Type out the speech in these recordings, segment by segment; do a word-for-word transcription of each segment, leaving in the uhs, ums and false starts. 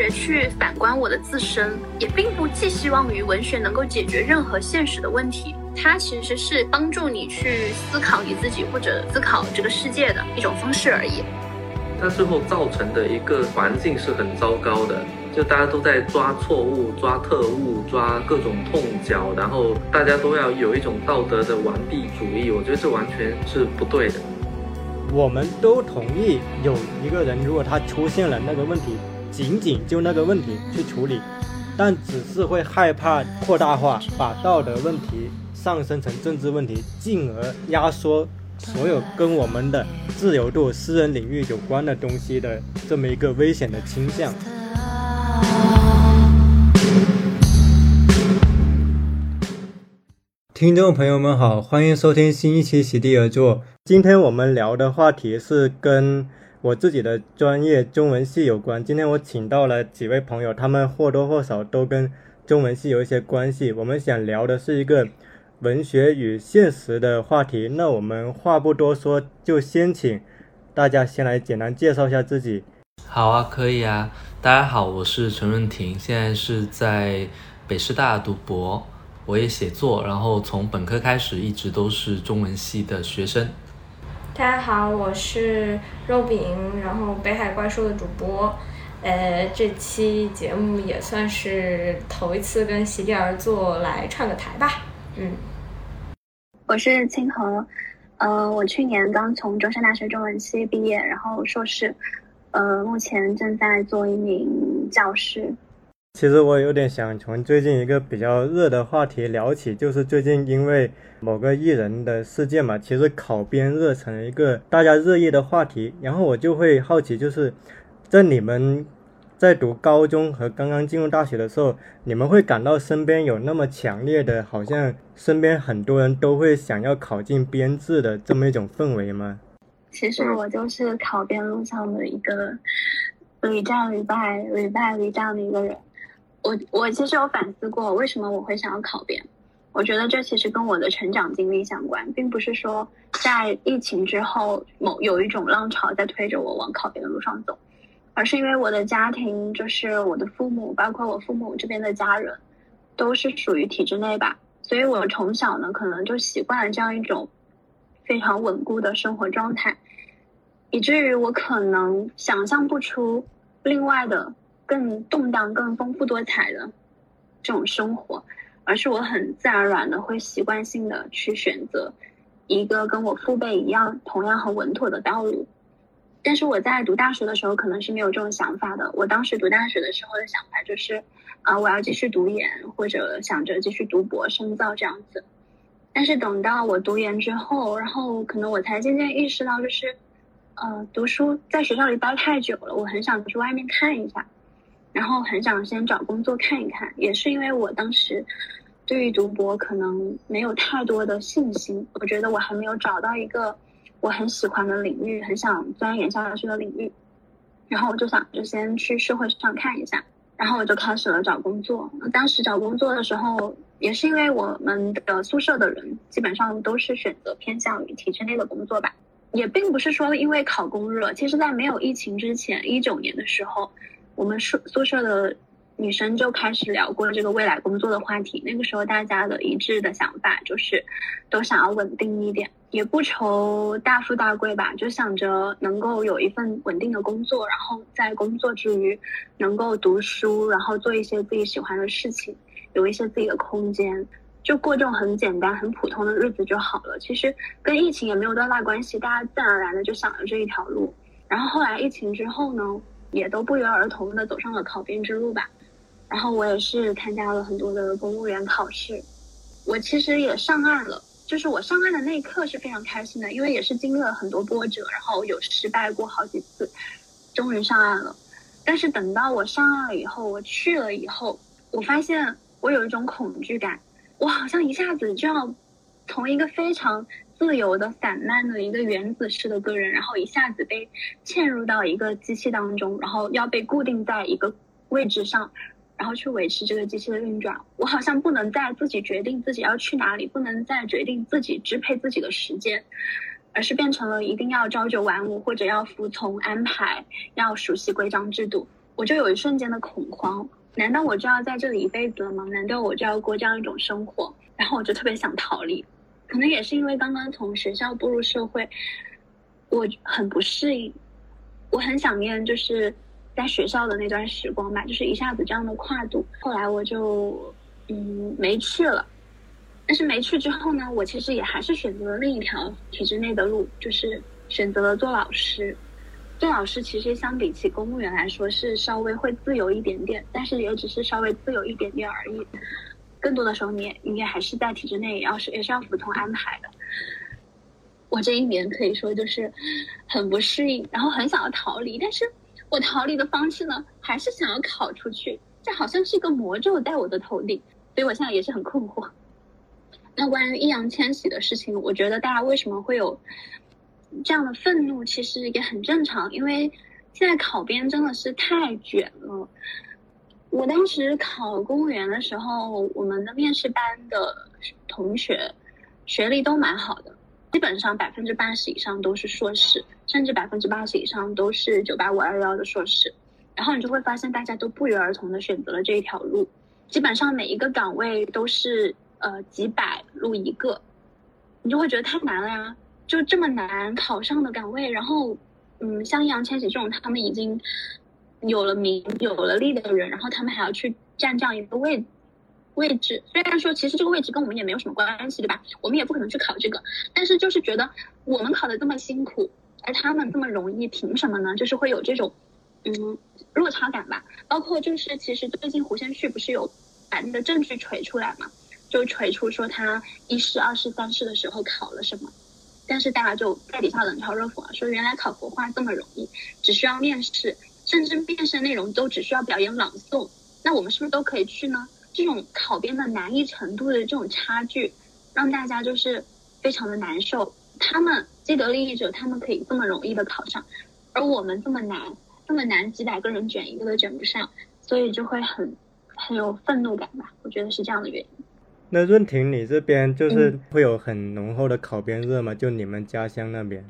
学去反观我的自身，也并不寄希望于文学能够解决任何现实的问题，它其实是帮助你去思考你自己或者思考这个世界的一种方式而已。它最后造成的一个环境是很糟糕的，就大家都在抓错误、抓特务、抓各种痛脚，然后大家都要有一种道德的完璧主义，我觉得这完全是不对的。我们都同意有一个人如果他出现了那个问题，仅仅就那个问题去处理，但只是会害怕扩大化，把道德问题上升成政治问题，进而压缩所有跟我们的自由度、私人领域有关的东西的这么一个危险的倾向。听众朋友们好，欢迎收听新一期席地而坐。今天我们聊的话题是跟我自己的专业中文系有关。今天我请到了几位朋友，他们或多或少都跟中文系有一些关系。我们想聊的是一个文学与现实的话题，那我们话不多说，就先请大家先来简单介绍一下自己。好啊，可以啊。大家好，我是陈润婷，现在是在北师大读博，我也写作，然后从本科开始一直都是中文系的学生。大家好，我是肉饼，然后北海怪兽的主播。呃，这期节目也算是头一次跟席地而坐来串个台吧。嗯，我是清恒，呃，我去年刚从中山大学中文系毕业，然后硕士，呃，目前正在做一名教师。其实我有点想从最近一个比较热的话题聊起，就是最近因为某个艺人的事件嘛，其实考编热成了一个大家热议的话题。然后我就会好奇，就是在你们在读高中和刚刚进入大学的时候，你们会感到身边有那么强烈的好像身边很多人都会想要考进编制的这么一种氛围吗？其实我就是考编路上的一个屡战屡败屡败屡战的一个人。我我其实有反思过为什么我会想要考编，我觉得这其实跟我的成长经历相关，并不是说在疫情之后某有一种浪潮在推着我往考编的路上走，而是因为我的家庭，就是我的父母，包括我父母这边的家人，都是属于体制内吧，所以我从小呢，可能就习惯了这样一种非常稳固的生活状态，以至于我可能想象不出另外的、更动荡、更丰富多彩的这种生活，而是我很自然而然的会习惯性的去选择一个跟我父辈一样、同样很稳妥的道路。但是我在读大学的时候可能是没有这种想法的，我当时读大学的时候的想法就是啊、呃，我要继续读研，或者想着继续读博深造这样子。但是等到我读研之后，然后可能我才渐渐意识到，就是呃，读书在学校里待太久了，我很想去外面看一下，然后很想先找工作看一看。也是因为我当时对于读博可能没有太多的信心，我觉得我还没有找到一个我很喜欢的领域，很想钻研下去的领域，然后我就想就先去社会上看一下，然后我就开始了找工作。当时找工作的时候，也是因为我们的宿舍的人基本上都是选择偏向于体制内的工作吧，也并不是说因为考公热，其实在没有疫情之前，一九年的时候，我们宿宿舍的女生就开始聊过这个未来工作的话题。那个时候大家的一致的想法就是都想要稳定一点，也不愁大富大贵吧，就想着能够有一份稳定的工作，然后在工作之余能够读书，然后做一些自己喜欢的事情，有一些自己的空间，就过这种很简单很普通的日子就好了。其实跟疫情也没有多大关系，大家自然而然的就想着这一条路。然后后来疫情之后呢，也都不约而同的走上了考编之路吧。然后我也是参加了很多的公务员考试，我其实也上岸了，就是我上岸的那一刻是非常开心的，因为也是经历了很多波折，然后有失败过好几次，终于上岸了。但是等到我上岸了以后，我去了以后，我发现我有一种恐惧感，我好像一下子就要从一个非常自由的散漫的一个原子式的个人，然后一下子被嵌入到一个机器当中，然后要被固定在一个位置上，然后去维持这个机器的运转。我好像不能再自己决定自己要去哪里，不能再决定自己支配自己的时间，而是变成了一定要朝九晚五，或者要服从安排，要熟悉规章制度。我就有一瞬间的恐慌，难道我就要在这里一辈子了吗？难道我就要过这样一种生活？然后我就特别想逃离，可能也是因为刚刚从学校步入社会，我很不适应，我很想念就是在学校的那段时光吧，就是一下子这样的跨度。后来我就嗯没去了，但是没去之后呢，我其实也还是选择了另一条体制内的路，就是选择了做老师。做老师其实相比起公务员来说是稍微会自由一点点，但是也只是稍微自由一点点而已，更多的时候你也你也还是在体制内，也要是也是要服从安排的。我这一年可以说就是很不适应，然后很想要逃离，但是我逃离的方式呢，还是想要考出去，这好像是一个魔咒在我的头顶，所以我现在也是很困惑。那关于易烊千玺的事情，我觉得大家为什么会有这样的愤怒其实也很正常，因为现在考编真的是太卷了。我当时考公务员的时候，我们的面试班的同学学历都蛮好的，基本上百分之八十以上都是硕士，甚至百分之八十以上都是九八五二幺的硕士。然后你就会发现大家都不约而同的选择了这一条路，基本上每一个岗位都是呃几百录一个，你就会觉得太难了呀。就这么难考上的岗位，然后嗯，像易烊千玺这种他们已经有了名有了利的人，然后他们还要去占这样一个位位置，虽然说其实这个位置跟我们也没有什么关系，对吧？我们也不可能去考这个，但是就是觉得我们考得这么辛苦，而他们这么容易，凭什么呢？就是会有这种嗯落差感吧。包括就是其实最近胡先煦不是有把那个证据锤出来嘛，就锤出说他一试、二试、三试的时候考了什么。但是大家就在底下冷嘲热讽啊，说原来考国画这么容易，只需要面试，甚至面试内容都只需要表演朗诵，那我们是不是都可以去呢？这种考编的难易程度的这种差距，让大家就是非常的难受。他们既得利益者，他们可以这么容易的考上，而我们这么难，这么难，几百个人卷一个都卷不上，所以就会很很有愤怒感吧。我觉得是这样的原因。那润婷你这边就是会有很浓厚的考编热吗？就你们家乡那边？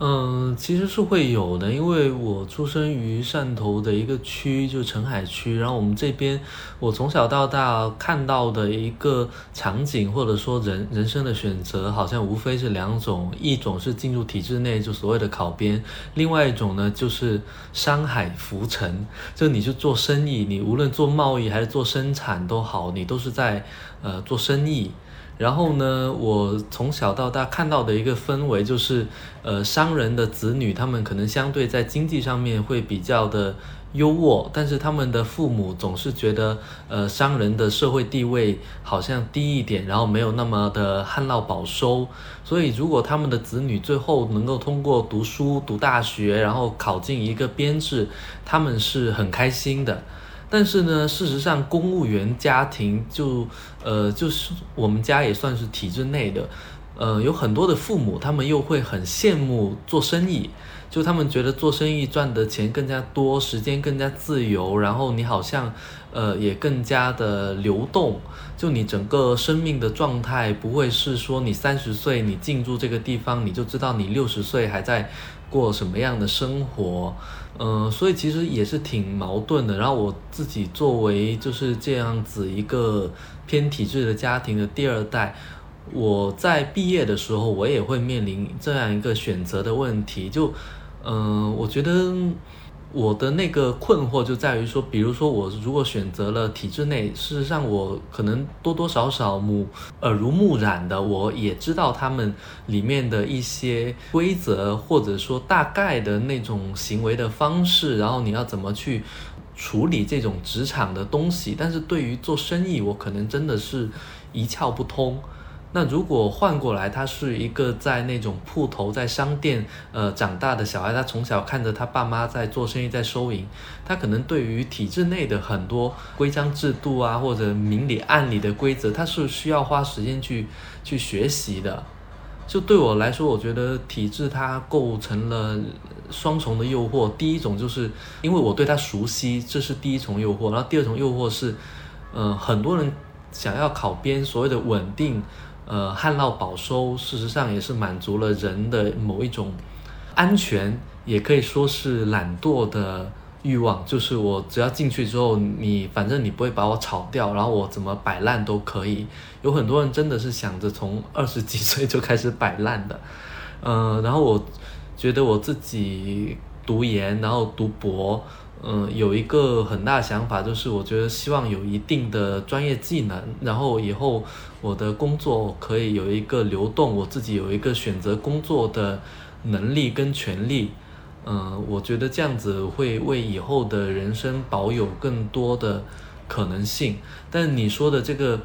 嗯，其实是会有的，因为我出生于汕头的一个区，就澄海区，然后我们这边我从小到大看到的一个场景，或者说人人生的选择，好像无非是两种，一种是进入体制内，就所谓的考编，另外一种呢就是商海浮沉，就你去做生意，你无论做贸易还是做生产都好，你都是在呃，做生意。然后呢，我从小到大看到的一个氛围就是，呃，商人的子女，他们可能相对在经济上面会比较的优渥，但是他们的父母总是觉得，呃，商人的社会地位好像低一点，然后没有那么的旱涝保收。所以如果他们的子女最后能够通过读书、读大学，然后考进一个编制，他们是很开心的。但是呢，事实上公务员家庭就呃就是我们家也算是体制内的，呃有很多的父母他们又会很羡慕做生意，就他们觉得做生意赚的钱更加多，时间更加自由，然后你好像呃也更加的流动，就你整个生命的状态不会是说你三十岁你进入这个地方你就知道你六十岁还在过什么样的生活。嗯、呃，所以其实也是挺矛盾的。然后我自己作为就是这样子一个偏体制的家庭的第二代，我在毕业的时候我也会面临这样一个选择的问题。就嗯、呃，我觉得我的那个困惑就在于说，比如说我如果选择了体制内，事实上我可能多多少少目耳濡目染的，我也知道他们里面的一些规则，或者说大概的那种行为的方式，然后你要怎么去处理这种职场的东西，但是对于做生意我可能真的是一窍不通。那如果换过来，他是一个在那种铺头在商店呃长大的小孩，他从小看着他爸妈在做生意在收银，他可能对于体制内的很多规章制度啊，或者明里暗里的规则，他是需要花时间去去学习的。就对我来说，我觉得体制它构成了双重的诱惑，第一种就是因为我对它熟悉，这是第一重诱惑，然后第二重诱惑是嗯、呃、很多人想要考编，所谓的稳定呃，旱涝保收，事实上也是满足了人的某一种安全，也可以说是懒惰的欲望，就是我只要进去之后，你反正你不会把我炒掉，然后我怎么摆烂都可以。有很多人真的是想着从二十几岁就开始摆烂的，嗯、呃，然后我觉得我自己读研，然后读博，嗯、呃，有一个很大的想法，就是我觉得希望有一定的专业技能，然后以后我的工作可以有一个流动，我自己有一个选择工作的能力跟权利。嗯，我觉得这样子会为以后的人生保有更多的可能性。但你说的这个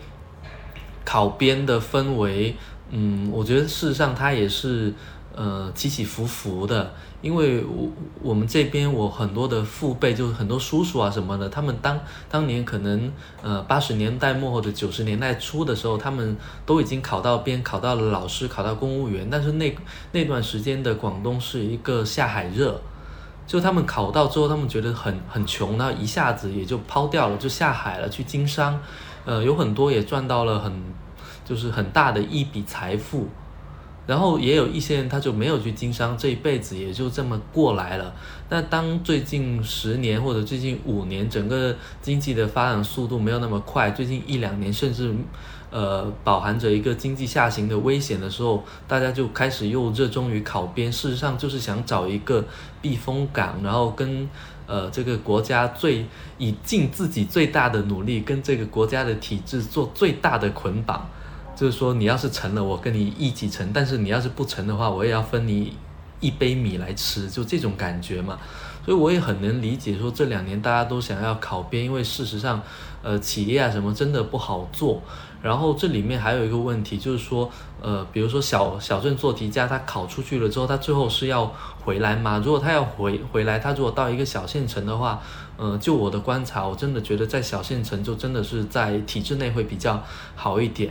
考编的氛围，嗯，我觉得事实上它也是呃起起伏伏的，因为我我们这边我很多的父辈，就是很多叔叔啊什么的，他们当当年可能呃八十年代末或者九十年代初的时候，他们都已经考到编，考到了老师，考到公务员，但是那那段时间的广东是一个下海热，就他们考到之后，他们觉得很很穷，然后一下子也就抛掉了，就下海了去经商，呃，有很多也赚到了很就是很大的一笔财富。然后也有一些人他就没有去经商，这一辈子也就这么过来了。那当最近十年或者最近五年整个经济的发展速度没有那么快，最近一两年甚至呃饱含着一个经济下行的危险的时候，大家就开始又热衷于考编，事实上就是想找一个避风港，然后跟呃这个国家最以尽自己最大的努力跟这个国家的体制做最大的捆绑。就是说你要是成了我跟你一起成，但是你要是不成的话我也要分你一杯米来吃，就这种感觉嘛。所以我也很能理解说这两年大家都想要考编，因为事实上呃企业啊什么真的不好做。然后这里面还有一个问题，就是说呃比如说小小镇做题家，他考出去了之后他最后是要回来吗？如果他要回回来，他如果到一个小县城的话，呃就我的观察，我真的觉得在小县城就真的是在体制内会比较好一点。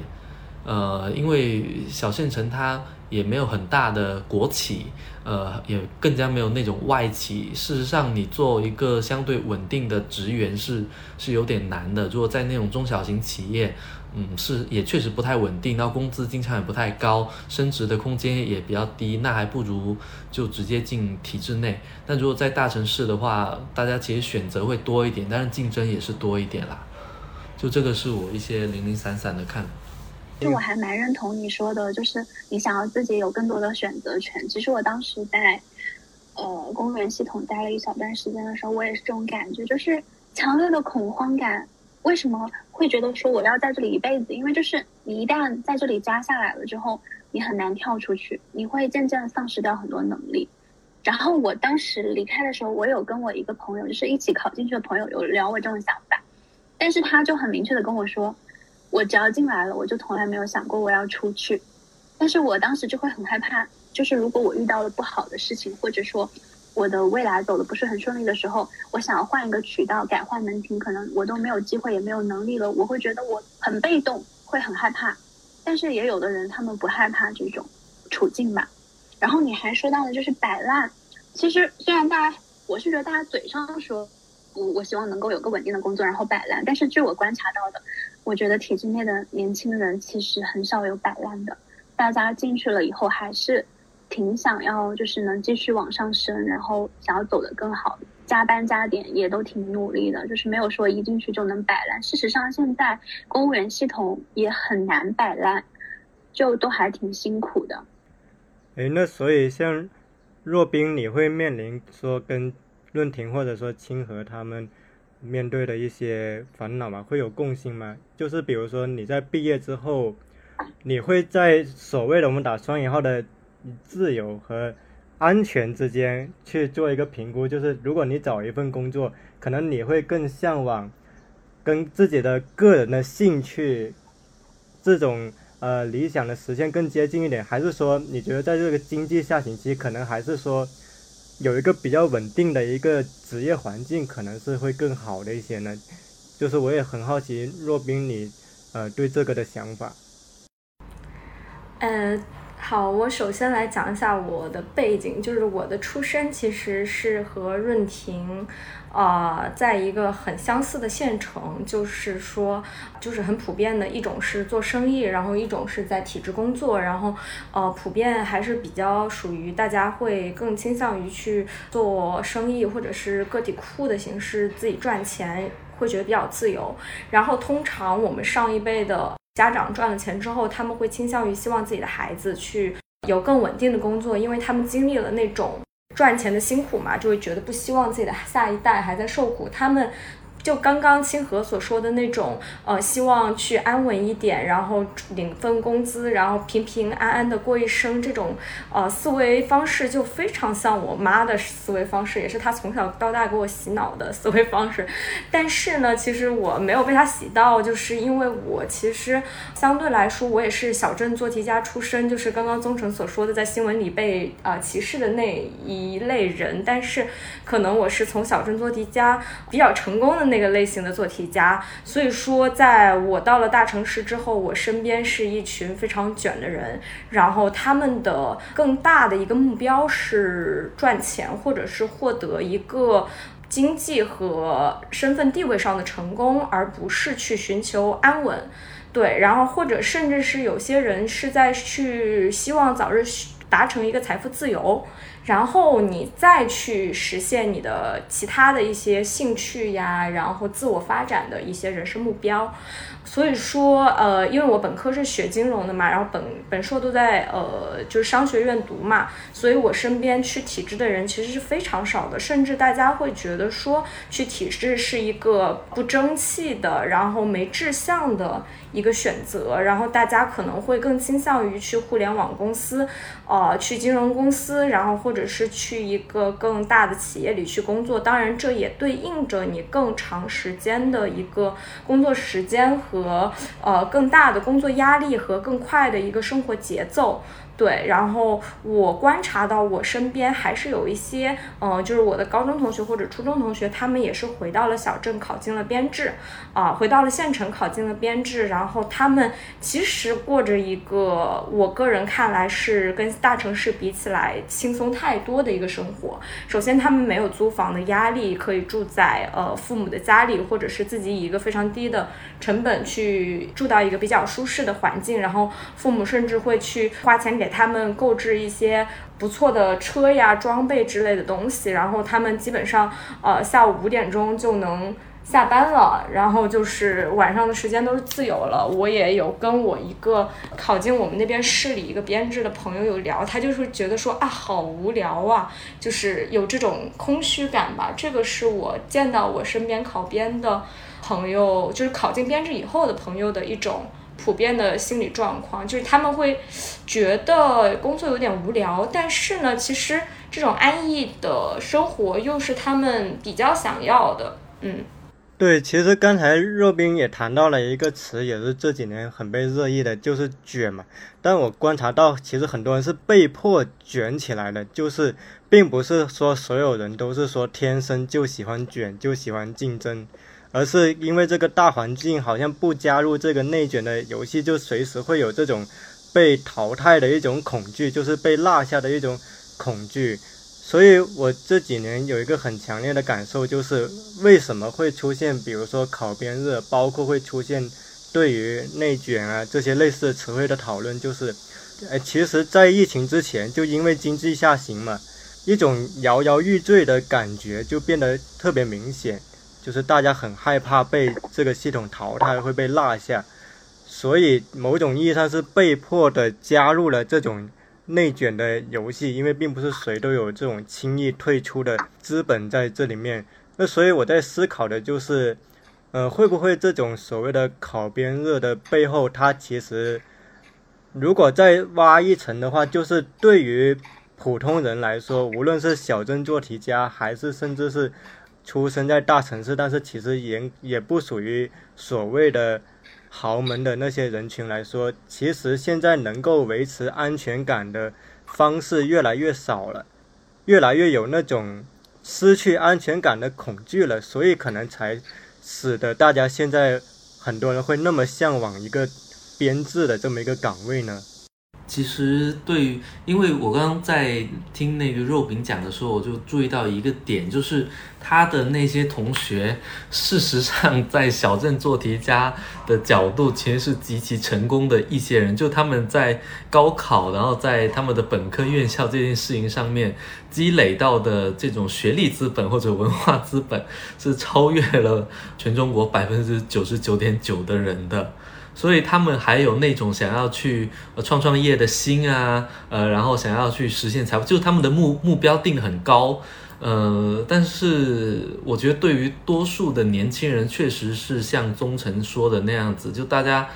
呃，因为小县城它也没有很大的国企，呃，也更加没有那种外企。事实上，你做一个相对稳定的职员是是有点难的。如果在那种中小型企业，嗯，是也确实不太稳定，然后工资经常也不太高，升职的空间也比较低，那还不如就直接进体制内。但如果在大城市的话，大家其实选择会多一点，但是竞争也是多一点啦。就这个是我一些零零散散的看法。其实我还蛮认同你说的，就是你想要自己有更多的选择权。其实我当时在呃公务员系统待了一小段时间的时候，我也是这种感觉，就是强烈的恐慌感。为什么会觉得说我要在这里一辈子？因为就是你一旦在这里扎下来了之后，你很难跳出去，你会渐渐丧失掉很多能力。然后我当时离开的时候，我有跟我一个朋友，就是一起考进去的朋友，有聊我这种想法，但是他就很明确的跟我说，我只要进来了，我就从来没有想过我要出去。但是我当时就会很害怕，就是如果我遇到了不好的事情，或者说我的未来走的不是很顺利的时候，我想要换一个渠道，改换门庭，可能我都没有机会也没有能力了，我会觉得我很被动，会很害怕。但是也有的人他们不害怕这种处境吧。然后你还说到的就是摆烂，其实虽然大家，我是觉得大家嘴上说我我希望能够有个稳定的工作然后摆烂，但是据我观察到的，我觉得体制内的年轻人其实很少有摆烂的，大家进去了以后还是挺想要就是能继续往上升，然后想要走得更好，加班加点也都挺努力的，就是没有说一进去就能摆烂。事实上现在公务员系统也很难摆烂，就都还挺辛苦的。诶，那所以像若冰你会面临说跟论庭或者说清和他们面对的一些烦恼嘛，会有共性吗？就是比如说你在毕业之后，你会在所谓的我们打双引号的自由和安全之间去做一个评估，就是如果你找一份工作，可能你会更向往跟自己的个人的兴趣这种呃理想的实现更接近一点，还是说你觉得在这个经济下行期，可能还是说有一个比较稳定的一个职业环境可能是会更好的一些呢？就是我也很好奇若冰你呃对这个的想法。呃好，我首先来讲一下我的背景，就是我的出身其实是和润婷呃，在一个很相似的县城，就是说就是很普遍的一种是做生意，然后一种是在体制工作，然后呃，普遍还是比较属于大家会更倾向于去做生意或者是个体户的形式自己赚钱，会觉得比较自由。然后通常我们上一辈的家长赚了钱之后，他们会倾向于希望自己的孩子去有更稳定的工作，因为他们经历了那种赚钱的辛苦嘛，就会觉得不希望自己的下一代还在受苦。他们就刚刚清河所说的那种呃，希望去安稳一点，然后领份工资，然后平平安安的过一生，这种呃思维方式就非常像我妈的思维方式，也是她从小到大给我洗脑的思维方式。但是呢，其实我没有被她洗到，就是因为我其实相对来说我也是小镇做题家出身，就是刚刚宗成所说的在新闻里被呃歧视的那一类人。但是可能我是从小镇做题家比较成功的那个类型的做题家，所以说在我到了大城市之后，我身边是一群非常卷的人，然后他们的更大的一个目标是赚钱，或者是获得一个经济和身份地位上的成功，而不是去寻求安稳。对，然后或者甚至是有些人是在去希望早日达成一个财富自由，然后你再去实现你的其他的一些兴趣呀，然后自我发展的一些人生目标。所以说呃，因为我本科是学金融的嘛，然后本本硕都在呃就是商学院读嘛，所以我身边去体制的人其实是非常少的，甚至大家会觉得说去体制是一个不争气的，然后没志向的一个选择，然后大家可能会更倾向于去互联网公司呃，去金融公司，然后或者是去一个更大的企业里去工作。当然这也对应着你更长时间的一个工作时间和和呃更大的工作压力和更快的一个生活节奏。对，然后我观察到我身边还是有一些嗯、呃，就是我的高中同学或者初中同学，他们也是回到了小镇考进了编制啊、呃，回到了县城考进了编制，然后他们其实过着一个我个人看来是跟大城市比起来轻松太多的一个生活。首先他们没有租房的压力，可以住在呃父母的家里，或者是自己以一个非常低的成本去住到一个比较舒适的环境，然后父母甚至会去花钱给他们购置一些不错的车呀、装备之类的东西，然后他们基本上呃下午五点钟就能下班了，然后就是晚上的时间都是自由了。我也有跟我一个考进我们那边市里一个编制的朋友有聊，他就是觉得说啊好无聊啊，就是有这种空虚感吧。这个是我见到我身边考编的朋友，就是考进编制以后的朋友的一种普遍的心理状况，就是他们会觉得工作有点无聊，但是呢其实这种安逸的生活又是他们比较想要的。嗯，对，其实刚才若冰也谈到了一个词，也是这几年很被热议的，就是卷嘛。但我观察到其实很多人是被迫卷起来的，就是并不是说所有人都是说天生就喜欢卷就喜欢竞争，而是因为这个大环境好像不加入这个内卷的游戏，就随时会有这种被淘汰的一种恐惧，就是被落下的一种恐惧。所以我这几年有一个很强烈的感受，就是为什么会出现比如说考编热，包括会出现对于内卷啊这些类似的词汇的讨论，就是呃，其实在疫情之前就因为经济下行嘛，一种摇摇欲坠的感觉就变得特别明显，就是大家很害怕被这个系统淘汰，会被落下，所以某种意义上是被迫的加入了这种内卷的游戏，因为并不是谁都有这种轻易退出的资本在这里面。那所以我在思考的就是呃，会不会这种所谓的考编热的背后，它其实如果再挖一层的话，就是对于普通人来说，无论是小镇做题家还是甚至是出生在大城市但是其实也也不属于所谓的豪门的那些人群来说，其实现在能够维持安全感的方式越来越少了，越来越有那种失去安全感的恐惧了，所以可能才使得大家现在很多人会那么向往一个编制的这么一个岗位呢。其实对于，因为我刚刚在听那个肉饼讲的时候，我就注意到一个点，就是他的那些同学，事实上在小镇做题家的角度，其实是极其成功的一些人。就他们在高考，然后在他们的本科院校这件事情上面积累到的这种学历资本或者文化资本，是超越了全中国百分之九十九点九的人的。所以他们还有那种想要去创创业的心啊，呃，然后想要去实现财富，就是他们的目目标定很高，呃，但是我觉得对于多数的年轻人，确实是像宗成说的那样子，就大家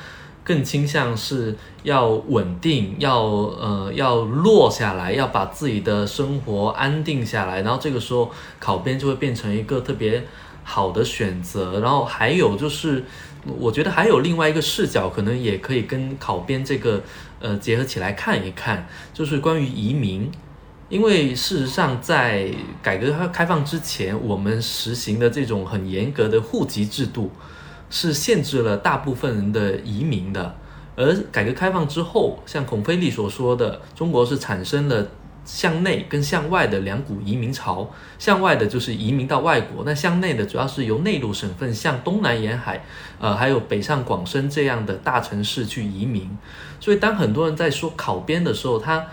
更倾向是要稳定，要呃要落下来，要把自己的生活安定下来，然后这个时候考编就会变成一个特别好的选择。然后还有就是我觉得还有另外一个视角，可能也可以跟考编这个呃结合起来看一看，就是关于移民。因为事实上在改革开放之前，我们实行的这种很严格的户籍制度是限制了大部分人的移民的，而改革开放之后，像孔飞利所说的，中国是产生了向内跟向外的两股移民潮，向外的就是移民到外国，那向内的主要是由内陆省份向东南沿海，呃，还有北上广深这样的大城市去移民。所以当很多人在说考编的时候，他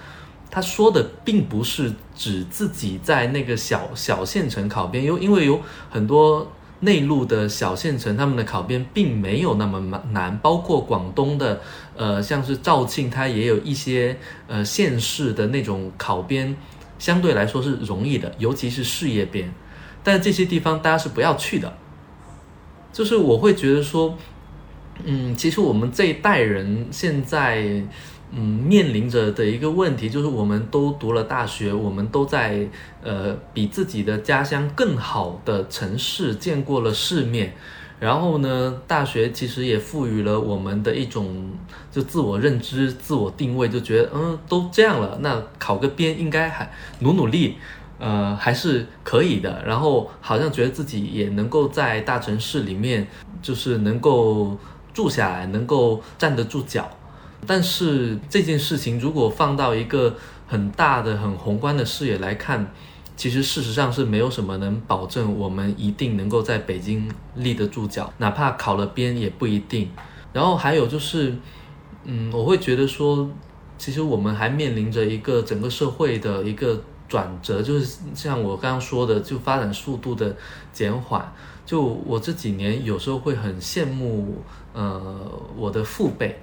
他说的并不是指自己在那个小小县城考编，因为有很多内陆的小县城，他们的考编并没有那么难，包括广东的，呃，像是肇庆，它也有一些呃县市的那种考编，相对来说是容易的，尤其是事业编。但这些地方大家是不要去的。就是我会觉得说，嗯，其实我们这一代人现在，嗯，面临着的一个问题就是，我们都读了大学，我们都在呃比自己的家乡更好的城市见过了世面，然后呢，大学其实也赋予了我们的一种就自我认知、自我定位，就觉得嗯都这样了，那考个编应该还努努力，呃还是可以的。然后好像觉得自己也能够在大城市里面，就是能够住下来，能够站得住脚。但是这件事情如果放到一个很大的很宏观的视野来看，其实事实上是没有什么能保证我们一定能够在北京立得住脚，哪怕考了编也不一定。然后还有就是嗯，我会觉得说其实我们还面临着一个整个社会的一个转折，就是像我刚刚说的，就发展速度的减缓。就我这几年有时候会很羡慕呃我的父辈，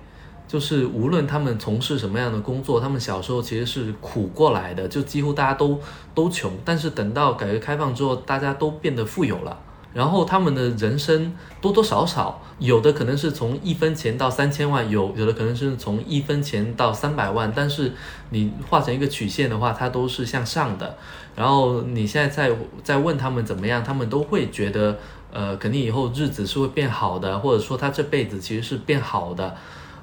就是无论他们从事什么样的工作，他们小时候其实是苦过来的，就几乎大家都都穷，但是等到改革开放之后，大家都变得富有了，然后他们的人生多多少少有的可能是从一分钱到三千万，有有的可能是从一分钱到三百万，但是你画成一个曲线的话，它都是向上的。然后你现在在在问他们怎么样，他们都会觉得呃肯定以后日子是会变好的，或者说他这辈子其实是变好的。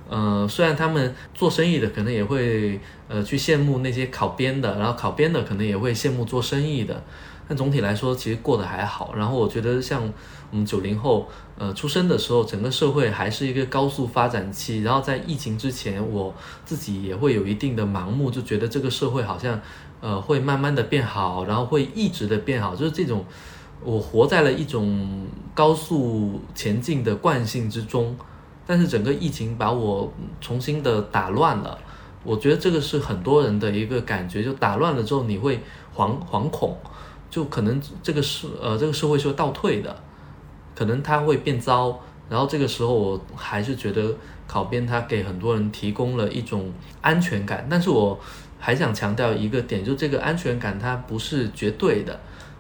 呃，虽然他们做生意的可能也会呃去羡慕那些考编的，然后考编的可能也会羡慕做生意的，但总体来说其实过得还好。然后我觉得像我们九零后呃出生的时候，整个社会还是一个高速发展期，然后在疫情之前，我自己也会有一定的盲目，就觉得这个社会好像呃会慢慢的变好，然后会一直的变好，就是这种我活在了一种高速前进的惯性之中。但是整个疫情把我重新的打乱了，我觉得这个是很多人的一个感觉，就打乱了之后你会惶惶恐，就可能这个社呃这个社会是会倒退的，可能它会变糟。然后这个时候我还是觉得考编它给很多人提供了一种安全感，但是我还想强调一个点，就这个安全感它不是绝对的。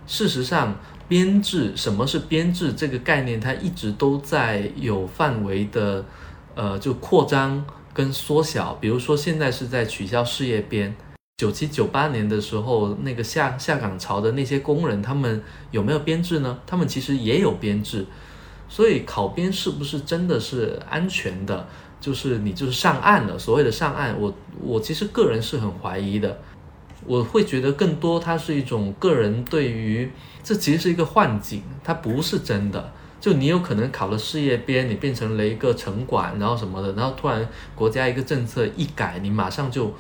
事实上编制，什么是编制这个概念，它一直都在有范围的呃就扩张跟缩小。比如说现在是在取消事业编，九七九八年的时候那个下下岗潮的那些工人，他们有没有编制呢？他们其实也有编制。所以考编是不是真的是安全的，就是你就是上岸了，所谓的上岸，我我其实个人是很怀疑的。我会觉得更多它是一种个人对于，这其实是一个幻境，它不是真的。就你有可能考了事业编，你变成了一个城管，然后什么的，然后突然国家一个政策一改，你马上就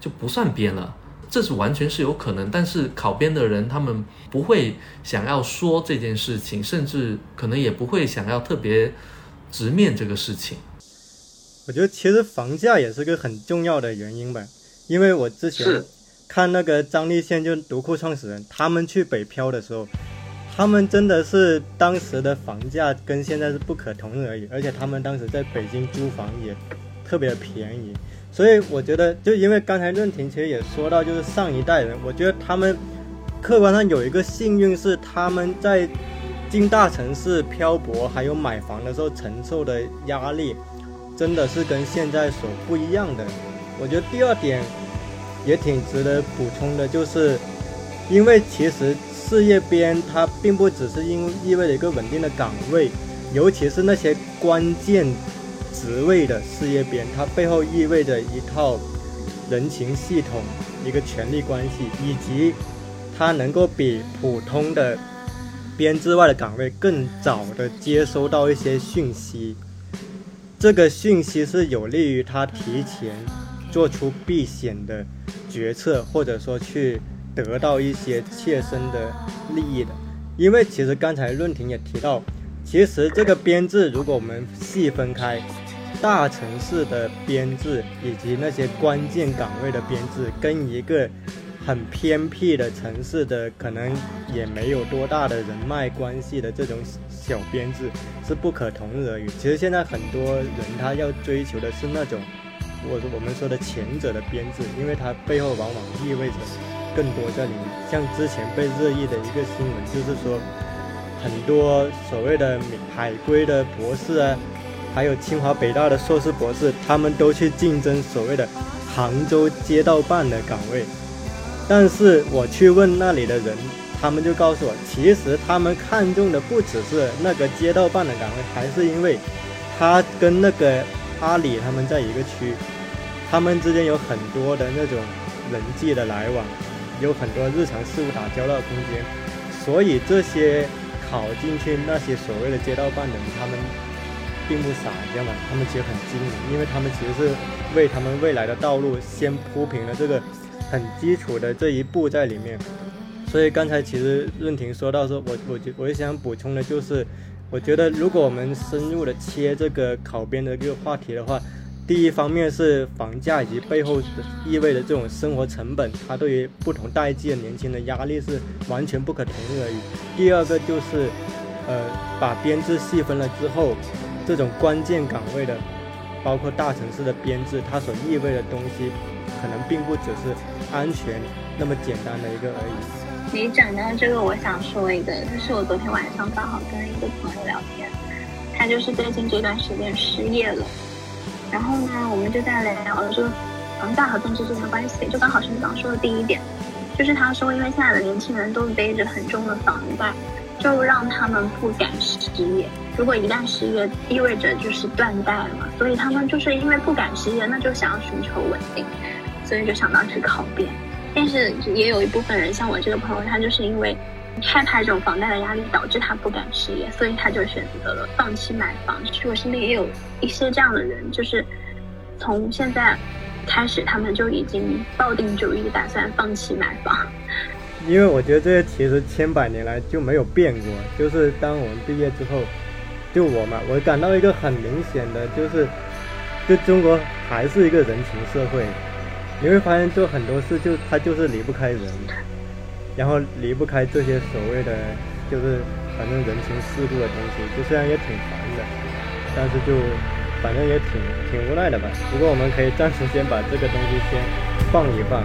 就不算编了，这是完全是有可能。但是考编的人他们不会想要说这件事情，甚至可能也不会想要特别直面这个事情。我觉得其实房价也是个很重要的原因吧，因为我之前看那个张立宪就读库创始人他们去北漂的时候，他们真的是当时的房价跟现在是不可同日而语，而且他们当时在北京租房也特别便宜。所以我觉得，就因为刚才任婷其实也说到，就是上一代人，我觉得他们客观上有一个幸运是他们在进大城市漂泊还有买房的时候承受的压力真的是跟现在所不一样的。我觉得第二点也挺值得补充的，就是因为其实事业编它并不只是意味着一个稳定的岗位，尤其是那些关键职位的事业编，它背后意味着一套人情系统、一个权力关系，以及它能够比普通的编制外的岗位更早的接收到一些讯息，这个讯息是有利于他提前做出避险的决策，或者说去得到一些切身的利益的。因为其实刚才润婷也提到，其实这个编制如果我们细分开，大城市的编制以及那些关键岗位的编制跟一个很偏僻的城市的可能也没有多大的人脉关系的这种小编制是不可同日而语。其实现在很多人他要追求的是那种我我们说的前者的编制，因为它背后往往意味着更多在里面。像之前被热议的一个新闻就是说，很多所谓的海归的博士啊，还有清华北大的硕士博士，他们都去竞争所谓的杭州街道办的岗位。但是我去问那里的人，他们就告诉我，其实他们看中的不只是那个街道办的岗位，还是因为他跟那个阿里他们在一个区，他们之间有很多的那种人际的来往，有很多日常事务打交道的空间，所以这些考进去那些所谓的街道办的人，他们并不傻，你知道吗？他们其实很精明，因为他们其实是为他们未来的道路先铺平了这个很基础的这一步在里面。所以刚才其实润婷说到说，我我我也想补充的就是，我觉得如果我们深入的切这个考编的这个话题的话，第一方面是房价以及背后意味着这种生活成本，它对于不同代际的年轻人的压力是完全不可同日而语。第二个就是，呃，把编制细分了之后，这种关键岗位的，包括大城市的编制，它所意味的东西，可能并不只是安全那么简单的一个而已。你讲到这个，我想说一个，就是我昨天晚上刚好跟一个朋友聊天，他就是最近这段时间失业了，然后呢，我们就在聊了说房价和政治之间的关系，就刚好是你刚说的第一点，就是他说，因为现在的年轻人都背着很重的房贷，就让他们不敢失业。如果一旦失业，意味着就是断贷了嘛，所以他们就是因为不敢失业，那就想要寻求稳定。所以就想到去考编，但是也有一部分人像我这个朋友，他就是因为害怕这种房贷的压力，导致他不敢失业，所以他就选择了放弃买房。其实我身边也有一些这样的人，就是从现在开始，他们就已经抱定主意，打算放弃买房。因为我觉得这些其实千百年来就没有变过，就是当我们毕业之后，就我嘛，我感到一个很明显的就是，就中国还是一个人情社会。你会发现做很多事就它就是离不开人，然后离不开这些所谓的就是反正人情世故的东西，就虽然也挺烦的，但是就反正也挺挺无奈的吧。不过我们可以暂时先把这个东西先放一放。